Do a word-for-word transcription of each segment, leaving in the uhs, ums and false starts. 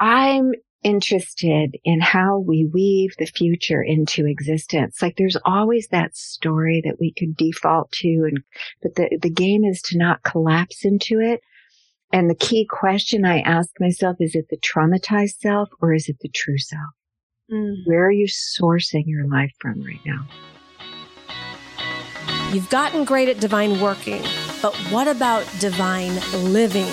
I'm interested in how we weave the future into existence. Like there's always that story that we can default to, and but the, the game is to not collapse into it. And the key question I ask myself, is it the traumatized self or is it the true self? Mm. Where are you sourcing your life from right now? You've gotten great at divine working, but what about divine living?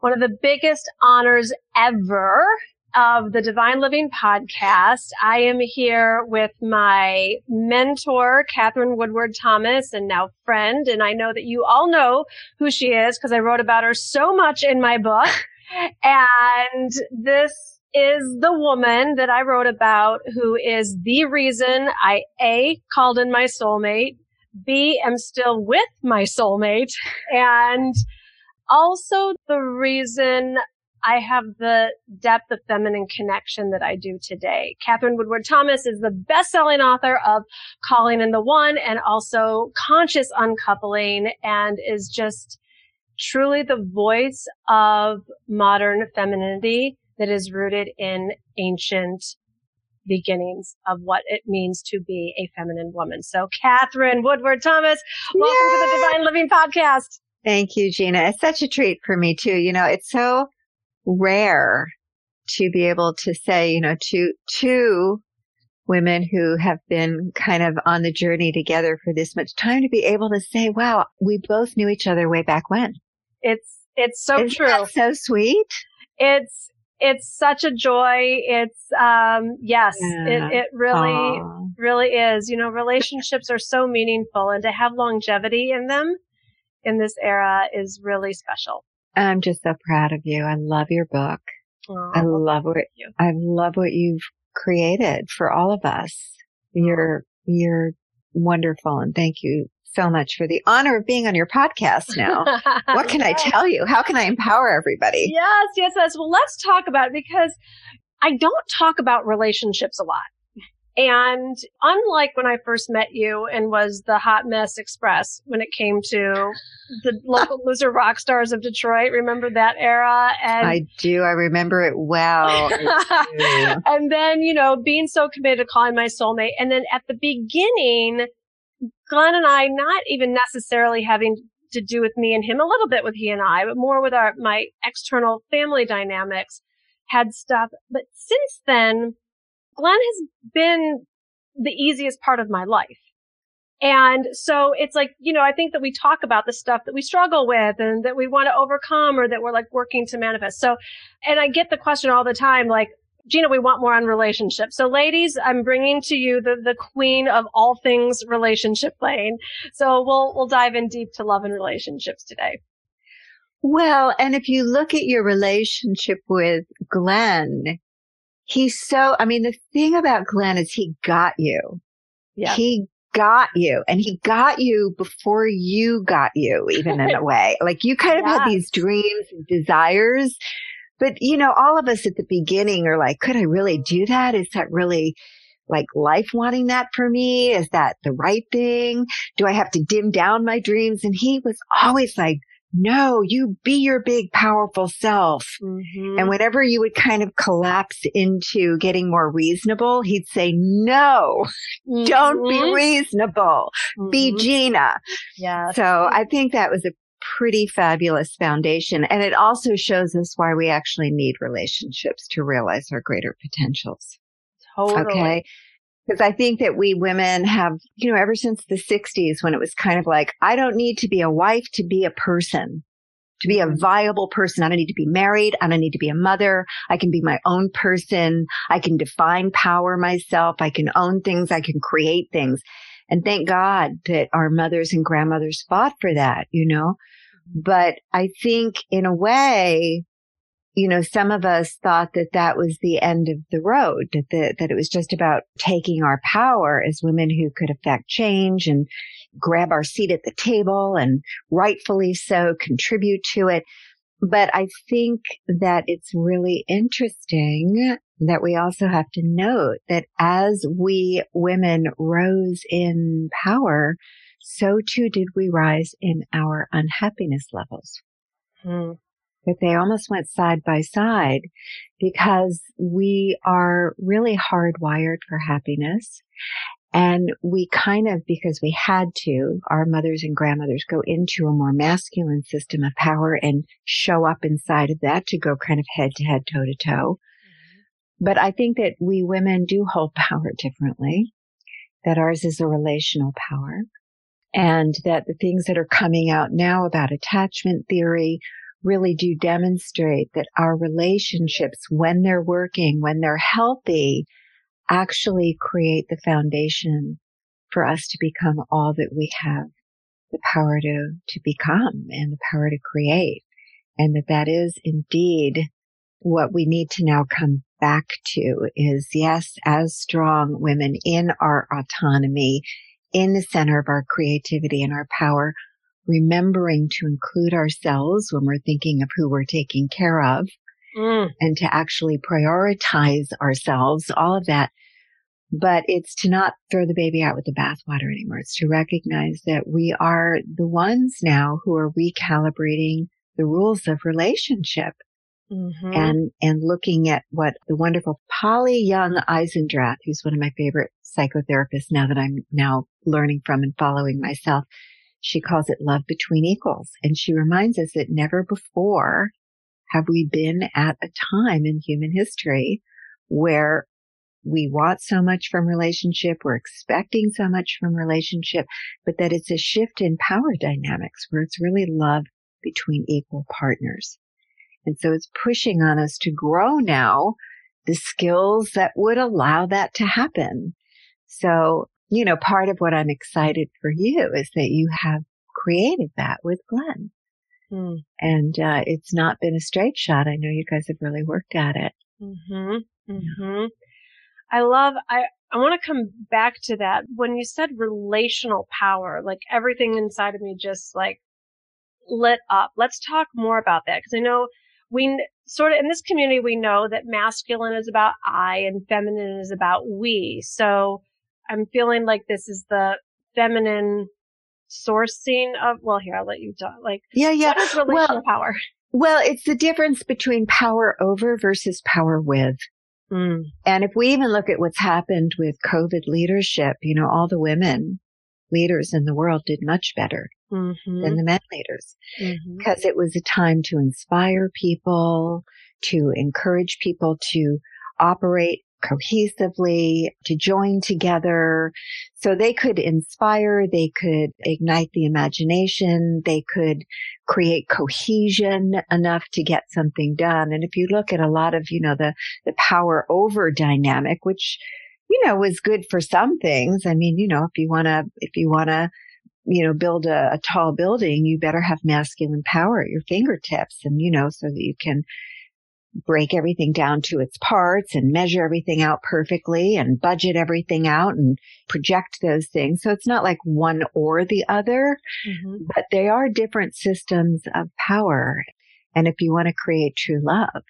one of the biggest honors ever of the Divine Living Podcast. I am here with my mentor, Katherine Woodward Thomas, and now friend. And I know that you all know who she is because I wrote about her so much in my book. And this is the woman that I wrote about who is the reason I, A, called in my soulmate, B, am still with my soulmate, and also the reason I have the depth of feminine connection that I do today. Katherine Woodward Thomas is the best-selling author of Calling in the One and also Conscious Uncoupling, and is just truly the voice of modern femininity that is rooted in ancient beginnings of what it means to be a feminine woman. So Katherine Woodward Thomas, welcome Yay! to the Divine Living Podcast. Thank you, Gina. It's such a treat for me too. You know, it's so rare to be able to say, you know, to two women who have been kind of on the journey together for this much time, to be able to say, wow, we both knew each other way back when. It's, it's so Isn't true. That so sweet. It's, it's such a joy. It's, um, yes, yeah. it, it really, Aww. really is. You know, relationships are so meaningful, and to have longevity in them in this era is really special. I'm just so proud of you. I love your book. Oh, I love what you. I love what you've created for all of us. You're you're wonderful, and thank you so much for the honor of being on your podcast now. What can yes. I tell you? How can I empower everybody? Yes, yes, yes. Well, let's talk about it, because I don't talk about relationships a lot. And unlike when I first met you and was the hot mess express when it came to the local loser rock stars of Detroit, remember that era? And I do. I remember it well. And then, you know, being so committed to Calling my soulmate. And then at the beginning, Glenn and I, not even necessarily having to do with me and him, a little bit with he and I, but more with our my external family dynamics, had stuff. But since then, Glenn has been the easiest part of my life. And so it's like, you know, I think that we talk about the stuff that we struggle with and that we want to overcome, or that we're like working to manifest. So, and I get the question all the time, like, Gina, we want more on relationships. So ladies, I'm bringing to you the, the queen of all things relationship lane. So we'll, we'll dive in deep to love and relationships today. Well, and if you look at your relationship with Glenn, he's so, I mean, the thing about Glenn is he got you. Yeah. He got you, and he got you before you got you, even in a way. Like you kind of yeah. had these dreams and desires, but you know, all of us at the beginning are like, could I really do that? Is that really like life wanting that for me? Is that the right thing? Do I have to dim down my dreams? And he was always like, no, you be your big, powerful self. Mm-hmm. And whenever you would kind of collapse into getting more reasonable, he'd say, no, mm-hmm. don't be reasonable. Mm-hmm. Be Gina. Yes. So I think that was a pretty fabulous foundation. And it also shows us why we actually need relationships to realize our greater potentials. Totally. Okay. Because I think that we women have, you know, ever since the sixties, when it was kind of like, I don't need to be a wife to be a person, to be a viable person. I don't need to be married. I don't need to be a mother. I can be my own person. I can define power myself. I can own things. I can create things. And thank God that our mothers and grandmothers fought for that, you know. But I think in a way, you know, some of us thought that that was the end of the road, that the, that it was just about taking our power as women who could affect change and grab our seat at the table and rightfully so contribute to it. But I think that it's really interesting that we also have to note that as we women rose in power, so too did we rise in our unhappiness levels. Mm. That they almost went side by side, because we are really hardwired for happiness. And we kind of, because we had to, our mothers and grandmothers go into a more masculine system of power and show up inside of that to go kind of head to head, toe to toe. Mm-hmm. But I think that we women do hold power differently, that ours is a relational power, and that the things that are coming out now about attachment theory really do demonstrate that our relationships, when they're working, when they're healthy, actually create the foundation for us to become all that we have the power to, to become and the power to create. And that that is indeed what we need to now come back to is, yes, as strong women in our autonomy, in the center of our creativity and our power, remembering to include ourselves when we're thinking of who we're taking care of, mm. and to actually prioritize ourselves, all of that. But it's to not throw the baby out with the bathwater anymore. It's to recognize that we are the ones now who are recalibrating the rules of relationship, mm-hmm. and, and looking at what the wonderful Polly Young-Eisendrath, who's one of my favorite psychotherapists now that I'm now learning from and following myself, she calls it love between equals. And she reminds us that never before have we been at a time in human history where we want so much from relationship, we're expecting so much from relationship, but that it's a shift in power dynamics where it's really love between equal partners. And so it's pushing on us to grow now the skills that would allow that to happen. So, you know, part of what I'm excited for you is that you have created that with Glenn. Mm. And uh, it's not been a straight shot. I know you guys have really worked at it. Mm-hmm. Mm-hmm. I love, I, I want to come back to that. When you said relational power, like everything inside of me just like lit up. Let's talk more about that, because I know we sort of, in this community, we know that masculine is about I and feminine is about we. So I'm feeling like this is the feminine sourcing of, well, here, I'll let you talk. Like, yeah, yeah. What is relational well, power? Well, it's the difference between power over versus power with. Mm. And if we even look at what's happened with COVID leadership, you know, all the women leaders in the world did much better mm-hmm. than the men leaders, because mm-hmm. it was a time to inspire people, to encourage people to operate cohesively, to join together. So they could inspire, they could ignite the imagination, they could create cohesion enough to get something done. And if you look at a lot of, you know, the, the power over dynamic, which, you know, was good for some things. I mean, you know, if you want to, if you want to, you know, build a, a tall building, you better have masculine power at your fingertips. And, you know, so that you can break everything down to its parts and measure everything out perfectly and budget everything out and project those things. So it's not like one or the other, mm-hmm. but they are different systems of power. And if you want to create true love,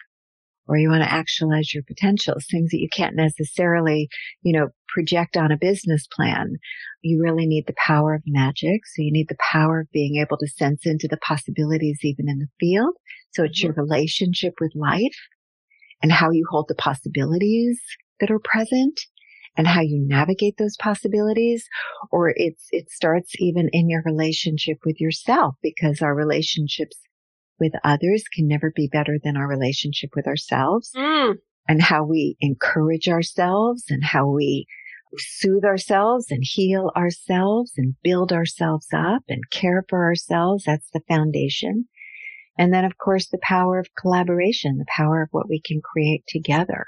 or you want to actualize your potentials, things that you can't necessarily, you know, project on a business plan, you really need the power of magic. So you need the power of being able to sense into the possibilities even in the field. So it's your relationship with life and how you hold the possibilities that are present and how you navigate those possibilities. Or it's, it starts even in your relationship with yourself, because our relationships with others can never be better than our relationship with ourselves, mm. and how we encourage ourselves and how we soothe ourselves and heal ourselves and build ourselves up and care for ourselves. That's the foundation. And then, of course, the power of collaboration, the power of what we can create together.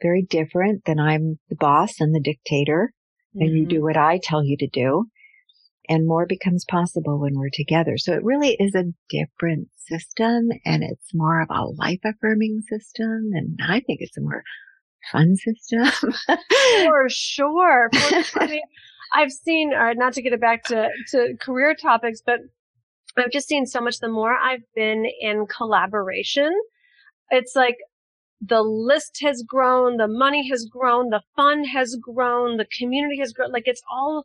Very different than I'm the boss and the dictator, mm-hmm. and you do what I tell you to do. and more becomes possible when we're together. So it really is a different system, and it's more of a life-affirming system, and I think it's a more fun system. For sure. For, I mean, I've seen, or not to get it back to, to career topics, but I've just seen so much. The more I've been in collaboration, it's like the list has grown, the money has grown, the fun has grown, the community has grown. Like, it's all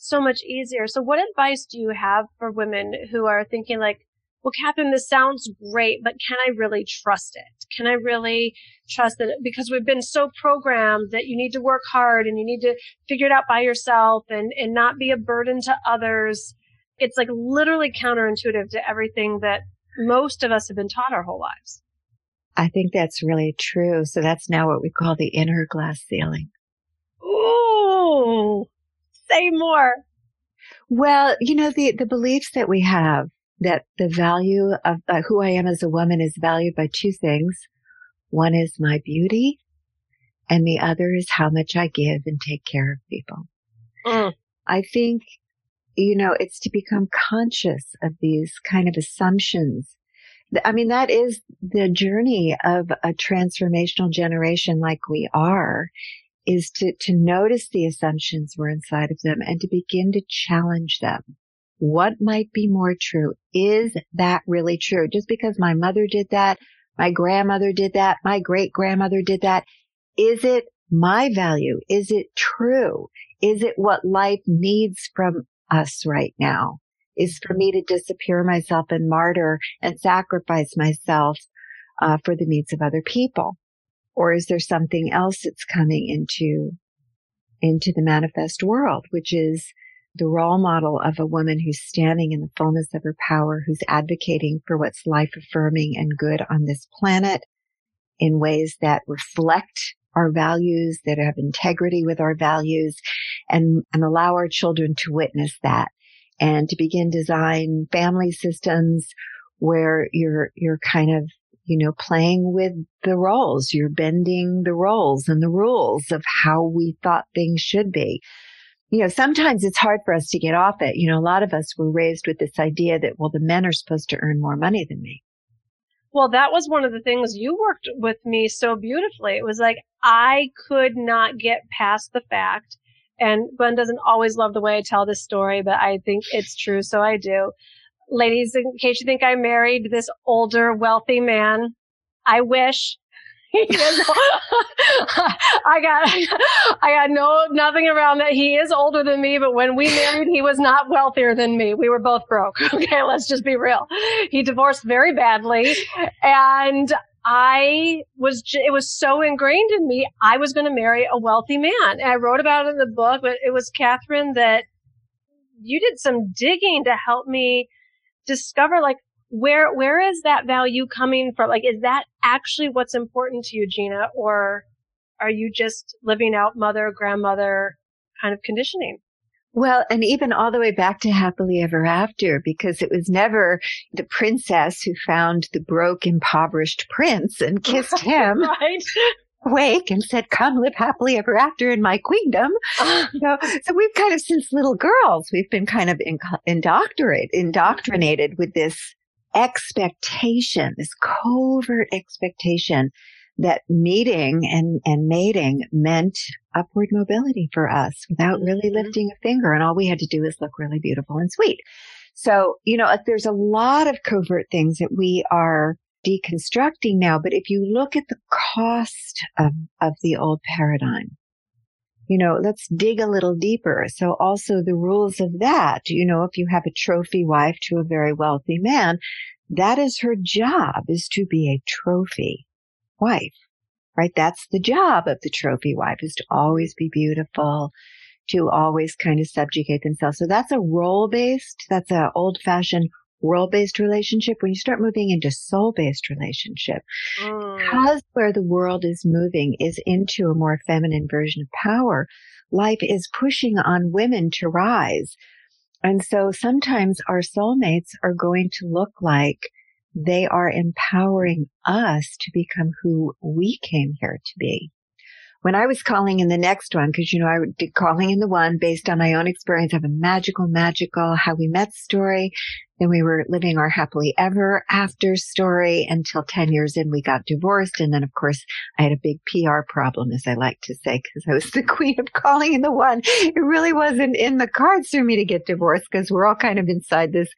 so much easier. So what advice do you have for women who are thinking like, well, Katherine, this sounds great, but can I really trust it? Can I really trust it? Because we've been so programmed that you need to work hard and you need to figure it out by yourself and, and not be a burden to others. It's like literally counterintuitive to everything that most of us have been taught our whole lives. I think that's really true. So that's now what we call the inner glass ceiling. Ooh, say more. Well, you know, the, the beliefs that we have, that the value of uh, who I am as a woman is valued by two things. One is my beauty, and the other is how much I give and take care of people. Mm. I think, you know, it's to become conscious of these kind of assumptions. I mean, that is the journey of a transformational generation like we are, is to, to notice the assumptions were inside of them and to begin to challenge them. What might be more true? Is that really true? Just because my mother did that, my grandmother did that, my great-grandmother did that, is it my value? Is it true? Is it what life needs from us right now? Is for me to disappear myself and martyr and sacrifice myself uh, for the needs of other people? Or is there something else that's coming into, into the manifest world, which is the role model of a woman who's standing in the fullness of her power, who's advocating for what's life-affirming and good on this planet in ways that reflect our values, that have integrity with our values, and, and allow our children to witness that, and to begin design family systems where you're you're kind of, you know, playing with the roles. You're bending the roles and the rules of how we thought things should be. You know, sometimes it's hard for us to get off it. You know, a lot of us were raised with this idea that, well, the men are supposed to earn more money than me. Well, that was one of the things you worked with me so beautifully. It was like, I could not get past the fact, and Glenn doesn't always love the way I tell this story, but I think it's true, so I do. Ladies, in case you think I married this older, wealthy man, I wish. I got, I got no, nothing around that. He is older than me, but when we married, he was not wealthier than me. We were both broke. Okay. Let's just be real. He divorced very badly. And I was, it was so ingrained in me. I was going to marry a wealthy man. And I wrote about it in the book, but it was, Katherine, that you did some digging to help me discover, like, Where, where is that value coming from? Like, is that actually what's important to you, Gina? Or are you just living out mother, grandmother kind of conditioning? Well, and even all the way back to Happily Ever After, because it was never the princess who found the broke, impoverished prince and kissed him. Right. Awake and said, come live happily ever after in my queendom. so, so we've kind of, since little girls, we've been kind of inc- indoctrinated, indoctrinated with this expectation, this covert expectation that meeting and, and mating meant upward mobility for us without really lifting a finger. And all we had to do is look really beautiful and sweet. So, you know, there's a lot of covert things that we are deconstructing now. But if you look at the cost of, of the old paradigm, you know, let's dig a little deeper. So also the rules of that, you know, if you have a trophy wife to a very wealthy man, that is her job, is to be a trophy wife, right? That's the job of the trophy wife, is to always be beautiful, to always kind of subjugate themselves. So that's a role-based, that's an old-fashioned role-based relationship. When you start moving into soul-based relationship, mm. because where the world is moving is into a more feminine version of power, life is pushing on women to rise. And so sometimes our soulmates are going to look like they are empowering us to become who we came here to be. when I was calling in the next one, because, you know, I did Calling in the One based on my own experience of a magical, magical how we met story. Then we were living our happily ever after story until ten years in, we got divorced. And then, of course, I had a big P R problem, as I like to say, because I was the queen of Calling in the One. It really wasn't in the cards for me to get divorced, because we're all kind of inside this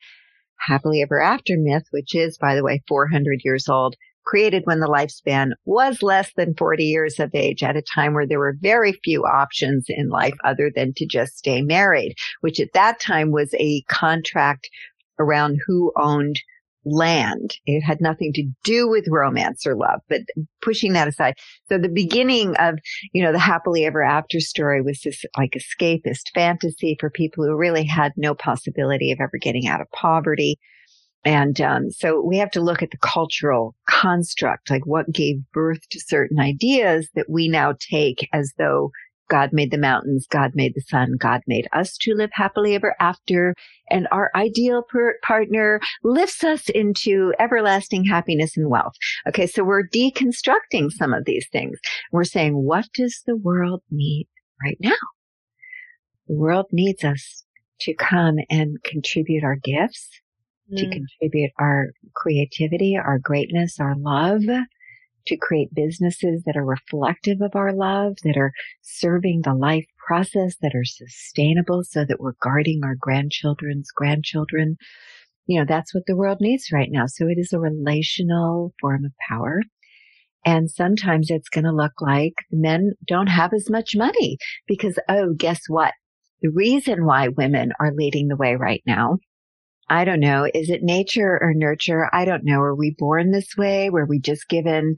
happily ever after myth, which is, by the way, four hundred years old, created when the lifespan was less than forty years of age, at a time where there were very few options in life other than to just stay married, which at that time was a contract around who owned land. It had nothing to do with romance or love, but pushing that aside. So the beginning of, you know, the happily ever after story was this like escapist fantasy for people who really had no possibility of ever getting out of poverty. And um, so we have to look at the cultural construct, like what gave birth to certain ideas that we now take as though God made the mountains, God made the sun, God made us to live happily ever after, and our ideal per- partner lifts us into everlasting happiness and wealth. Okay, so we're deconstructing some of these things. We're saying, what does the world need right now? The world needs us to come and contribute our gifts, mm. to contribute our creativity, our greatness, our love, to create businesses that are reflective of our love, that are serving the life process, that are sustainable so that we're guarding our grandchildren's grandchildren. You know, that's what the world needs right now. So it is a relational form of power. And sometimes it's going to look like men don't have as much money because, oh, guess what? The reason why women are leading the way right now, I don't know. Is it nature or nurture? I don't know. Are we born this way? Were we just given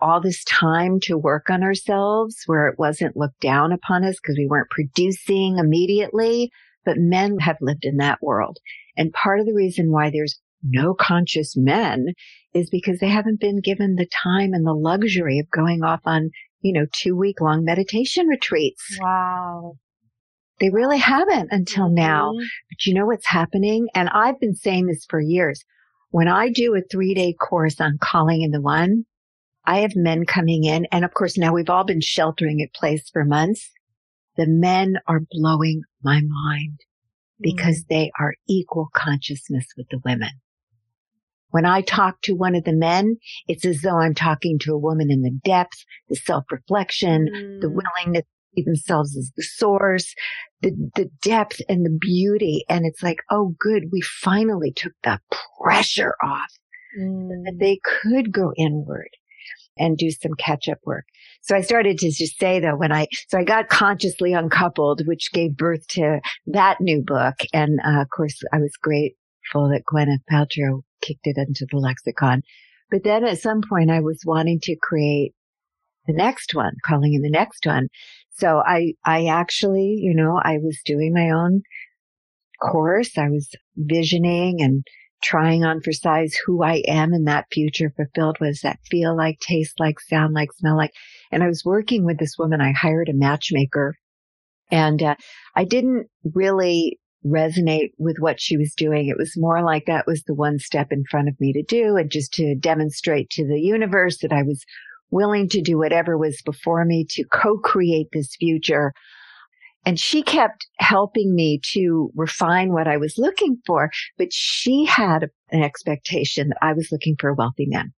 all this time to work on ourselves where it wasn't looked down upon us because we weren't producing immediately? But men have lived in that world. And part of the reason why there's no conscious men is because they haven't been given the time and the luxury of going off on, you know, two week long meditation retreats. Wow. They really haven't until now. Mm-hmm. But you know what's happening? And I've been saying this for years. When I do a three-day course on Calling in the One, I have men coming in. And of course, now we've all been sheltering in place for months. The men are blowing my mind because mm-hmm. they are equal consciousness with the women. When I talk to one of the men, it's as though I'm talking to a woman in the depth, the self-reflection, mm-hmm. the willingness themselves as the source, the the depth and the beauty. And it's like, oh, good, we finally took the pressure off mm. so that they could go inward and do some catch-up work. So I started to just say, though, when I, so I got Consciously Uncoupled, which gave birth to that new book. And, uh, of course, I was grateful that Gwyneth Paltrow kicked it into the lexicon. But then at some point, I was wanting to create the next one, Calling in the next one. So I, I actually, you know, I was doing my own course. I was visioning and trying on for size who I am in that future fulfilled. What does that feel like, taste like, sound like, smell like? And I was working with this woman. I hired a matchmaker, and uh, I didn't really resonate with what she was doing. It was more like that was the one step in front of me to do, and just to demonstrate to the universe that I was willing to do whatever was before me to co-create this future. And she kept helping me to refine what I was looking for, but she had an expectation that I was looking for a wealthy man.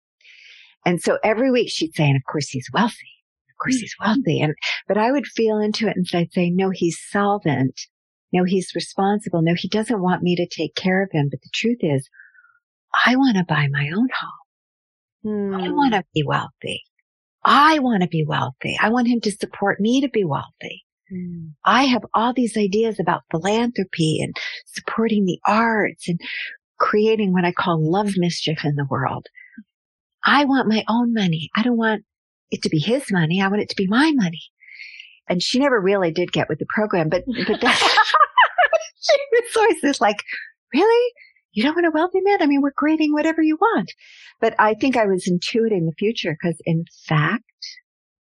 And so every week she'd say, and of course he's wealthy. Of course he's wealthy. And, but I would feel into it and I'd say, no, he's solvent. No, he's responsible. No, he doesn't want me to take care of him. But the truth is, I want to buy my own home. Hmm. I want to be wealthy. I want to be wealthy. I want him to support me to be wealthy. Mm. I have all these ideas about philanthropy and supporting the arts and creating what I call love mischief in the world. I want my own money. I don't want it to be his money. I want it to be my money. And she never really did get with the program, but, but that's, she was always just like, really? You don't want a wealthy man? I mean, we're creating whatever you want. But I think I was intuiting the future because, in fact,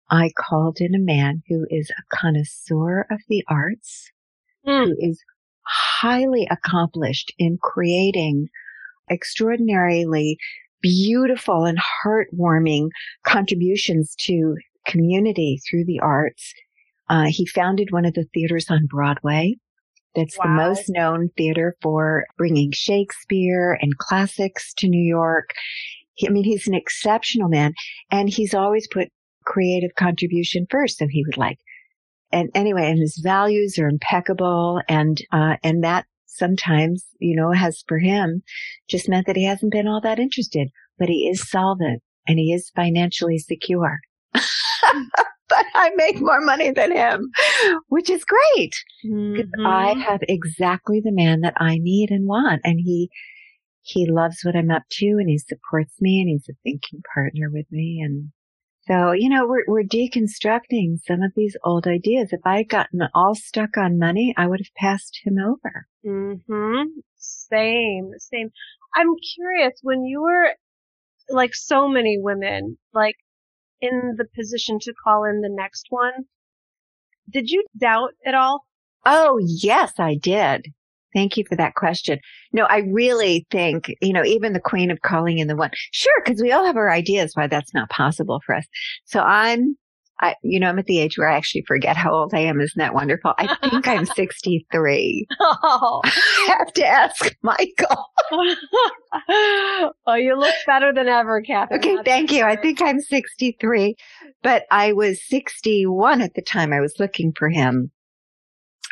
I called in a man who is a connoisseur of the arts, mm. who is highly accomplished in creating extraordinarily beautiful and heartwarming contributions to community through the arts. Uh, he founded one of the theaters on Broadway. That's wow. the most known theater for bringing Shakespeare and classics to New York. He, I mean, he's an exceptional man, and he's always put creative contribution first. So he would like, and anyway, and his values are impeccable. And, uh, and that sometimes, you know, has for him just meant that he hasn't been all that interested, but he is solvent and he is financially secure. But I make more money than him, which is great. Mm-hmm. I have exactly the man that I need and want. And he, he loves what I'm up to, and he supports me, and he's a thinking partner with me. And so, you know, we're, we're deconstructing some of these old ideas. If I had gotten all stuck on money, I would have passed him over. Mm-hmm. Same, same. I'm curious, when you were like so many women, like, in the position to call in the next one, did you doubt at all? Oh, yes, I did. Thank you for that question. No, I really think, you know, even the queen of Calling in the One, sure, because we all have our ideas why that's not possible for us. So I'm, I, you know, I'm at the age where I actually forget how old I am. Isn't that wonderful? I think I'm sixty-three. Oh. I have to ask Michael. Well, you look better than ever, Katherine. Okay, That's thank you. Better. I think I'm sixty-three, but I was sixty-one at the time I was looking for him.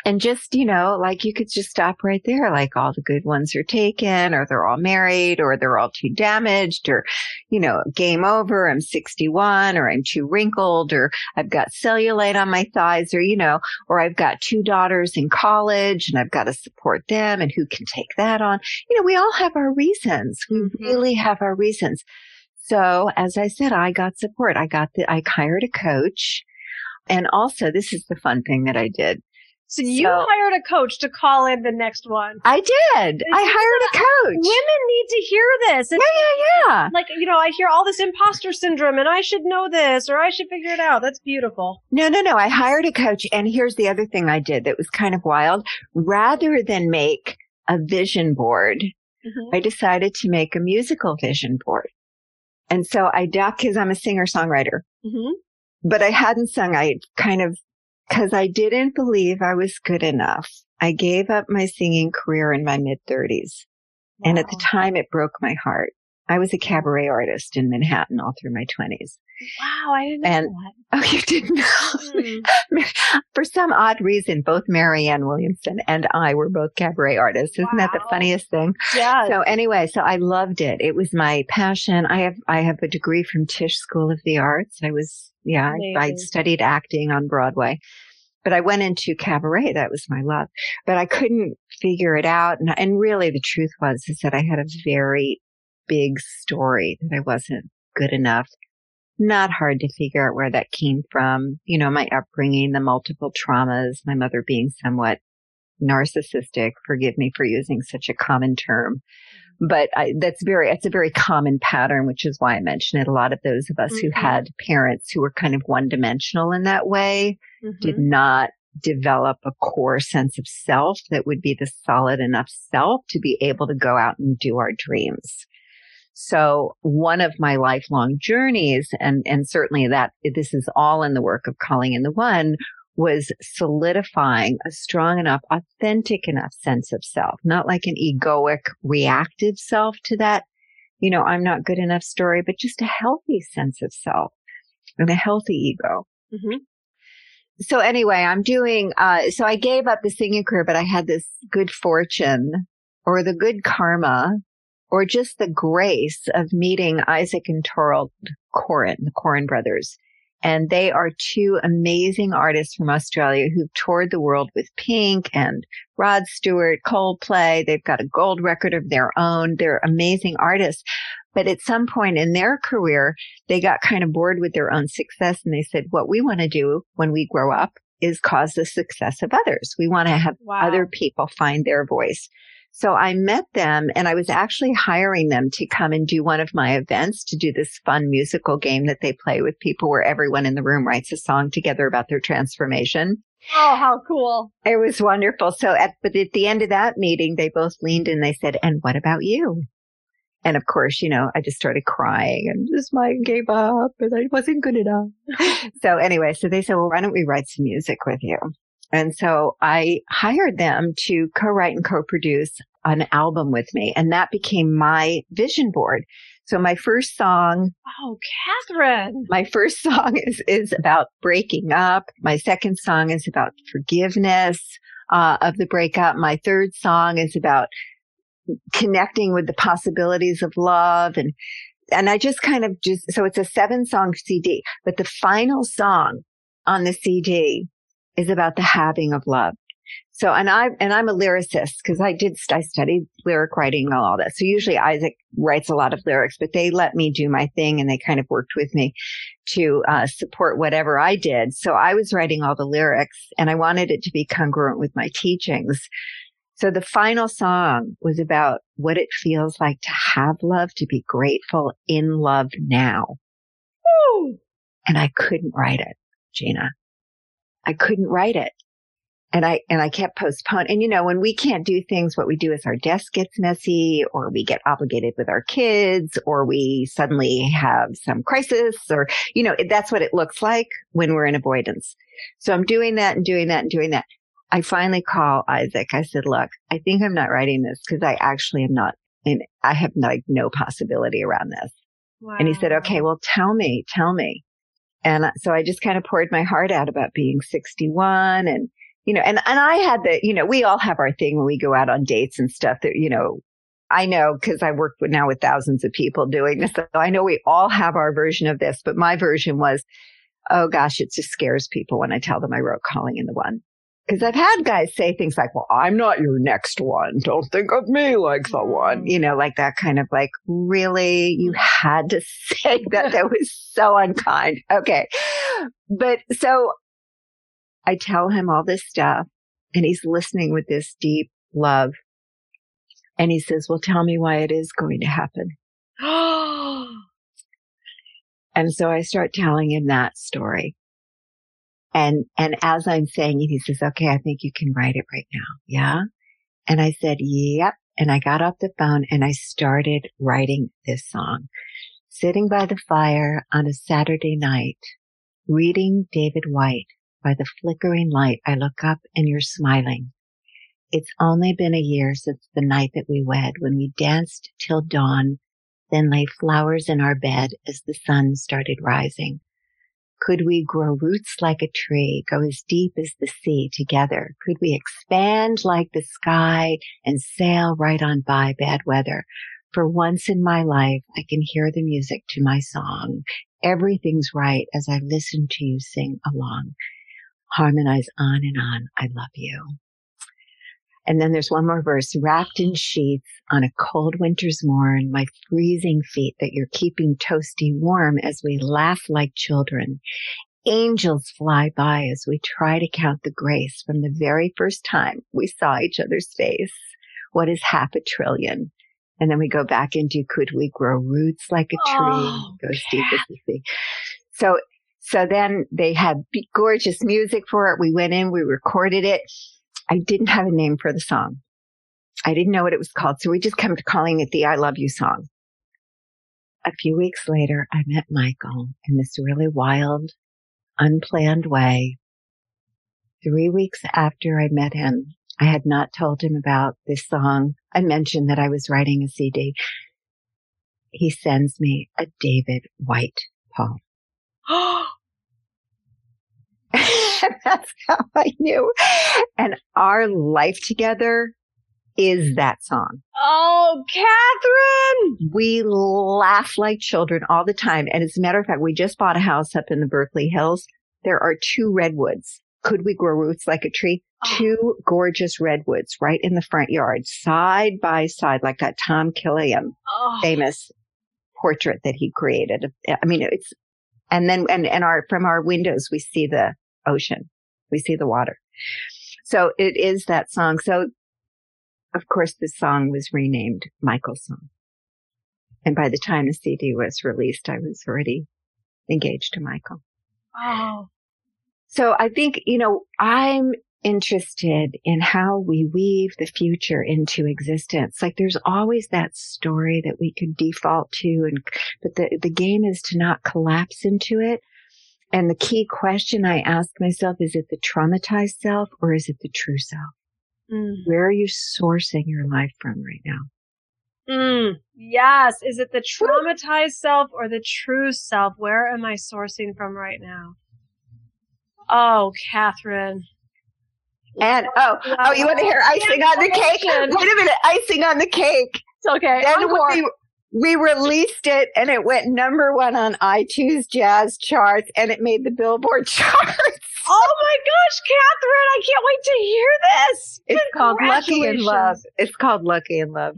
And just, you know, like you could just stop right there. Like all the good ones are taken, or they're all married, or they're all too damaged, or, you know, game over. I'm sixty-one, or I'm too wrinkled, or I've got cellulite on my thighs, or, you know, or I've got two daughters in college and I've got to support them, and who can take that on? You know, we all have our reasons. We mm-hmm. really have our reasons. So as I said, I got support. I got the, I hired a coach. And also, this is the fun thing that I did. So you so, hired a coach to call in the next one. I did. I hired a coach. Women need to hear this. It's, yeah, yeah, yeah. Like, you know, I hear all this imposter syndrome and I should know this, or I should figure it out. That's beautiful. No, no, no. I hired a coach. And here's the other thing I did that was kind of wild. Rather than make a vision board, mm-hmm. I decided to make a musical vision board. And so I doc, because I'm a singer-songwriter, mm-hmm. but I hadn't sung. I kind of, because I didn't believe I was good enough, I gave up my singing career in my mid-thirties. Wow. And at the time, it broke my heart. I was a cabaret artist in Manhattan all through my twenties. Wow, I didn't and, know that. Oh, you didn't know? Mm. For some odd reason, both Marianne Williamson and I were both cabaret artists. Isn't wow. that the funniest thing? Yeah. So anyway, so I loved it. It was my passion. I have I have a degree from Tisch School of the Arts. I was, yeah, I, I studied acting on Broadway. But I went into cabaret. That was my love. But I couldn't figure it out. And, and really the truth was is that I had a very big story that I wasn't good enough. Not hard to figure out where that came from. You know, my upbringing, the multiple traumas, my mother being somewhat narcissistic. Forgive me for using such a common term, but I, that's very, it's a very common pattern, which is why I mention it. A lot of those of us mm-hmm. who had parents who were kind of one dimensional in that way mm-hmm. did not develop a core sense of self that would be the solid enough self to be able to go out and do our dreams. So one of my lifelong journeys, and, and certainly that this is all in the work of Calling in the One, was solidifying a strong enough, authentic enough sense of self, not like an egoic, reactive self to that, you know, I'm not good enough story, but just a healthy sense of self and a healthy ego. Mm-hmm. So anyway, I'm doing, uh, so I gave up the singing career, but I had this good fortune or the good karma, or just the grace of meeting Isaac and Torald Koren, the Koren brothers. And they are two amazing artists from Australia who've toured the world with Pink and Rod Stewart, Coldplay. They've got a gold record of their own. They're amazing artists. But at some point in their career, they got kind of bored with their own success. And they said, what we want to do when we grow up is cause the success of others. We want to have wow. other people find their voice. So I met them, and I was actually hiring them to come and do one of my events, to do this fun musical game that they play with people where everyone in the room writes a song together about their transformation. Oh, how cool. It was wonderful. So at, but at the end of that meeting, they both leaned and they said, and what about you? And of course, you know, I just started crying and just my gave up and I wasn't good enough. So anyway, so they said, well, why don't we write some music with you? And so I hired them to co-write and co-produce an album with me. And that became my vision board. So my first song. Oh, Katherine. My first song is, is about breaking up. My second song is about forgiveness uh, of the breakup. My third song is about connecting with the possibilities of love. And, and I just kind of just, so it's a seven song C D, but the final song on the C D is about the having of love. So, and I, and I'm a lyricist because I did, I studied lyric writing and all that. So usually Isaac writes a lot of lyrics, but they let me do my thing and they kind of worked with me to uh, support whatever I did. So I was writing all the lyrics and I wanted it to be congruent with my teachings. So the final song was about what it feels like to have love, to be grateful in love now. Woo! And I couldn't write it, Gina. I couldn't write it. And I, and I kept postponing. And you know, when we can't do things, what we do is our desk gets messy or we get obligated with our kids or we suddenly have some crisis or, you know, that's what it looks like when we're in avoidance. So I'm doing that and doing that and doing that. I finally call Isaac. I said, look, I think I'm not writing this because I actually am not, and I have like no possibility around this. Wow. And he said, okay, well, tell me, tell me. And so I just kind of poured my heart out about being sixty-one and, you know, and, and I had the, you know, we all have our thing when we go out on dates and stuff that, you know, I know because I work with now with thousands of people doing this. So I know we all have our version of this, but my version was, oh gosh, it just scares people when I tell them I wrote Calling in the One. Because I've had guys say things like, well, I'm not your next one. Don't think of me like someone, you know, like that kind of like, really, you had to say that. That was so unkind. Okay. But so I tell him all this stuff and he's listening with this deep love. And he says, well, tell me why it is going to happen. And so I start telling him that story. And, and as I'm saying it, he says, okay, I think you can write it right now. Yeah. And I said, yep. And I got off the phone and I started writing this song, sitting by the fire on a Saturday night, reading David White by the flickering light. I look up and you're smiling. It's only been a year since the night that we wed when we danced till dawn, then lay flowers in our bed as the sun started rising. Could we grow roots like a tree, go as deep as the sea together? Could we expand like the sky and sail right on by bad weather? For once in my life, I can hear the music to my song. Everything's right as I listen to you sing along. Harmonize on and on. I love you. And then there's one more verse. Wrapped in sheets on a cold winter's morn, my freezing feet that you're keeping toasty warm as we laugh like children. Angels fly by as we try to count the grace from the very first time we saw each other's face. What is half a trillion? And then we go back into, could we grow roots like a tree? Oh, go deep as the sea. So, so then they had gorgeous music for it. We went in, we recorded it. I didn't have a name for the song. I didn't know what it was called. So we just kept calling it the I Love You song. A few weeks later, I met Michael in this really wild, unplanned way. Three weeks after I met him, I had not told him about this song. I mentioned that I was writing a C D. He sends me a David White poem. And that's how I knew. And our life together is that song. Oh, Katherine! We laugh like children all the time. And as a matter of fact, we just bought a house up in the Berkeley Hills. There are two redwoods. Could we grow roots like a tree? Oh. Two gorgeous redwoods right in the front yard, side by side, like that Tom Killian oh. famous portrait that he created. I mean, it's, and then, and, and our, from our windows, we see the ocean. We see the water. So it is that song. So, of course, this song was renamed Michael's Song. And by the time the C D was released, I was already engaged to Michael. Oh. So I think, you know, I'm interested in how we weave the future into existence. Like there's always that story that we can default to, and but the, the game is to not collapse into it. And the key question I ask myself, is it the traumatized self or is it the true self? Mm. Where are you sourcing your life from right now? Mm, yes. Is it the traumatized self or the true self? Where am I sourcing from right now? Oh, Katherine. And, oh, oh, you want to hear icing on the cake? Wait a minute. Icing on the cake. It's okay. Then we, we released it and it went number one on iTunes jazz charts and it made the Billboard charts. Oh my gosh, Katherine, I can't wait to hear this. It's called Lucky in Love. It's called Lucky in Love.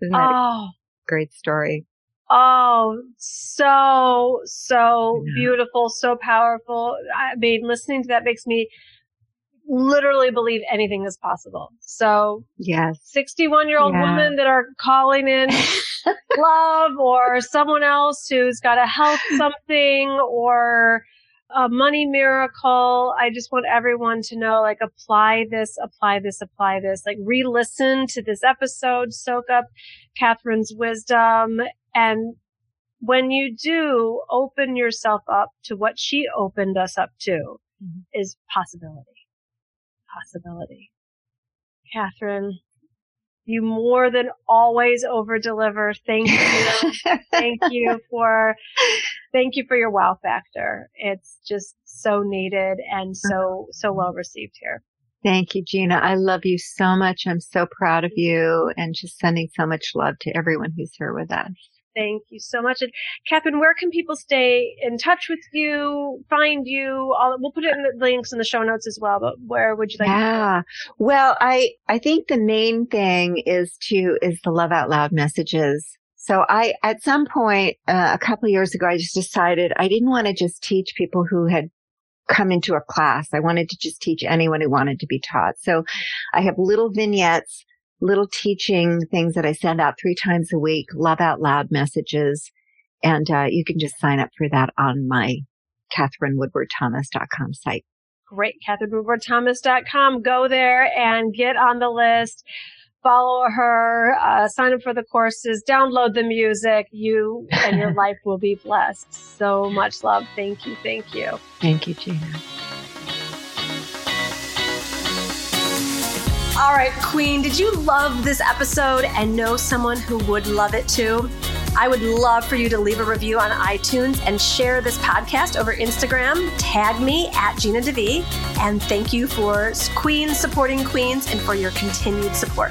Isn't that oh, a great story? Oh, so, so yeah. beautiful, so powerful. I mean, listening to that makes me literally believe anything is possible. So, yes, sixty-one-year-old yeah. women that are calling in love, or someone else who's got a health something or a money miracle. I just want everyone to know, like, apply this, apply this, apply this, like re-listen to this episode, soak up Katherine's wisdom. And when you do, open yourself up to what she opened us up to, mm-hmm. is possibility, possibility. Katherine, you more than always over-deliver. Thank you. Thank you for, thank you for your wow factor. It's just so needed and so, so well received here. Thank you, Gina. I love you so much. I'm so proud of you, and just sending so much love to everyone who's here with us. Thank you so much. And Katherine, where can people stay in touch with you, find you? I'll, we'll put it in the links in the show notes as well, but where would you like yeah. to go? Well, I, I think the main thing is to, is the Love Out Loud messages. So I, at some point, uh, a couple of years ago, I just decided I didn't want to just teach people who had come into a class. I wanted to just teach anyone who wanted to be taught. So I have little vignettes, little teaching things that I send out three times a week, Love Out Loud messages. And uh, you can just sign up for that on my Katherine Woodward Thomas dot com site. Great. Katherine Woodward Thomas dot com. Go there and get on the list. Follow her, uh, sign up for the courses, download the music. You and your life will be blessed. So much love. Thank you. Thank you. Thank you, Gina. All right, Queen, did you love this episode and know someone who would love it too? I would love for you to leave a review on iTunes and share this podcast over Instagram. Tag me at Gina DeVee. And thank you for Queen supporting Queens and for your continued support.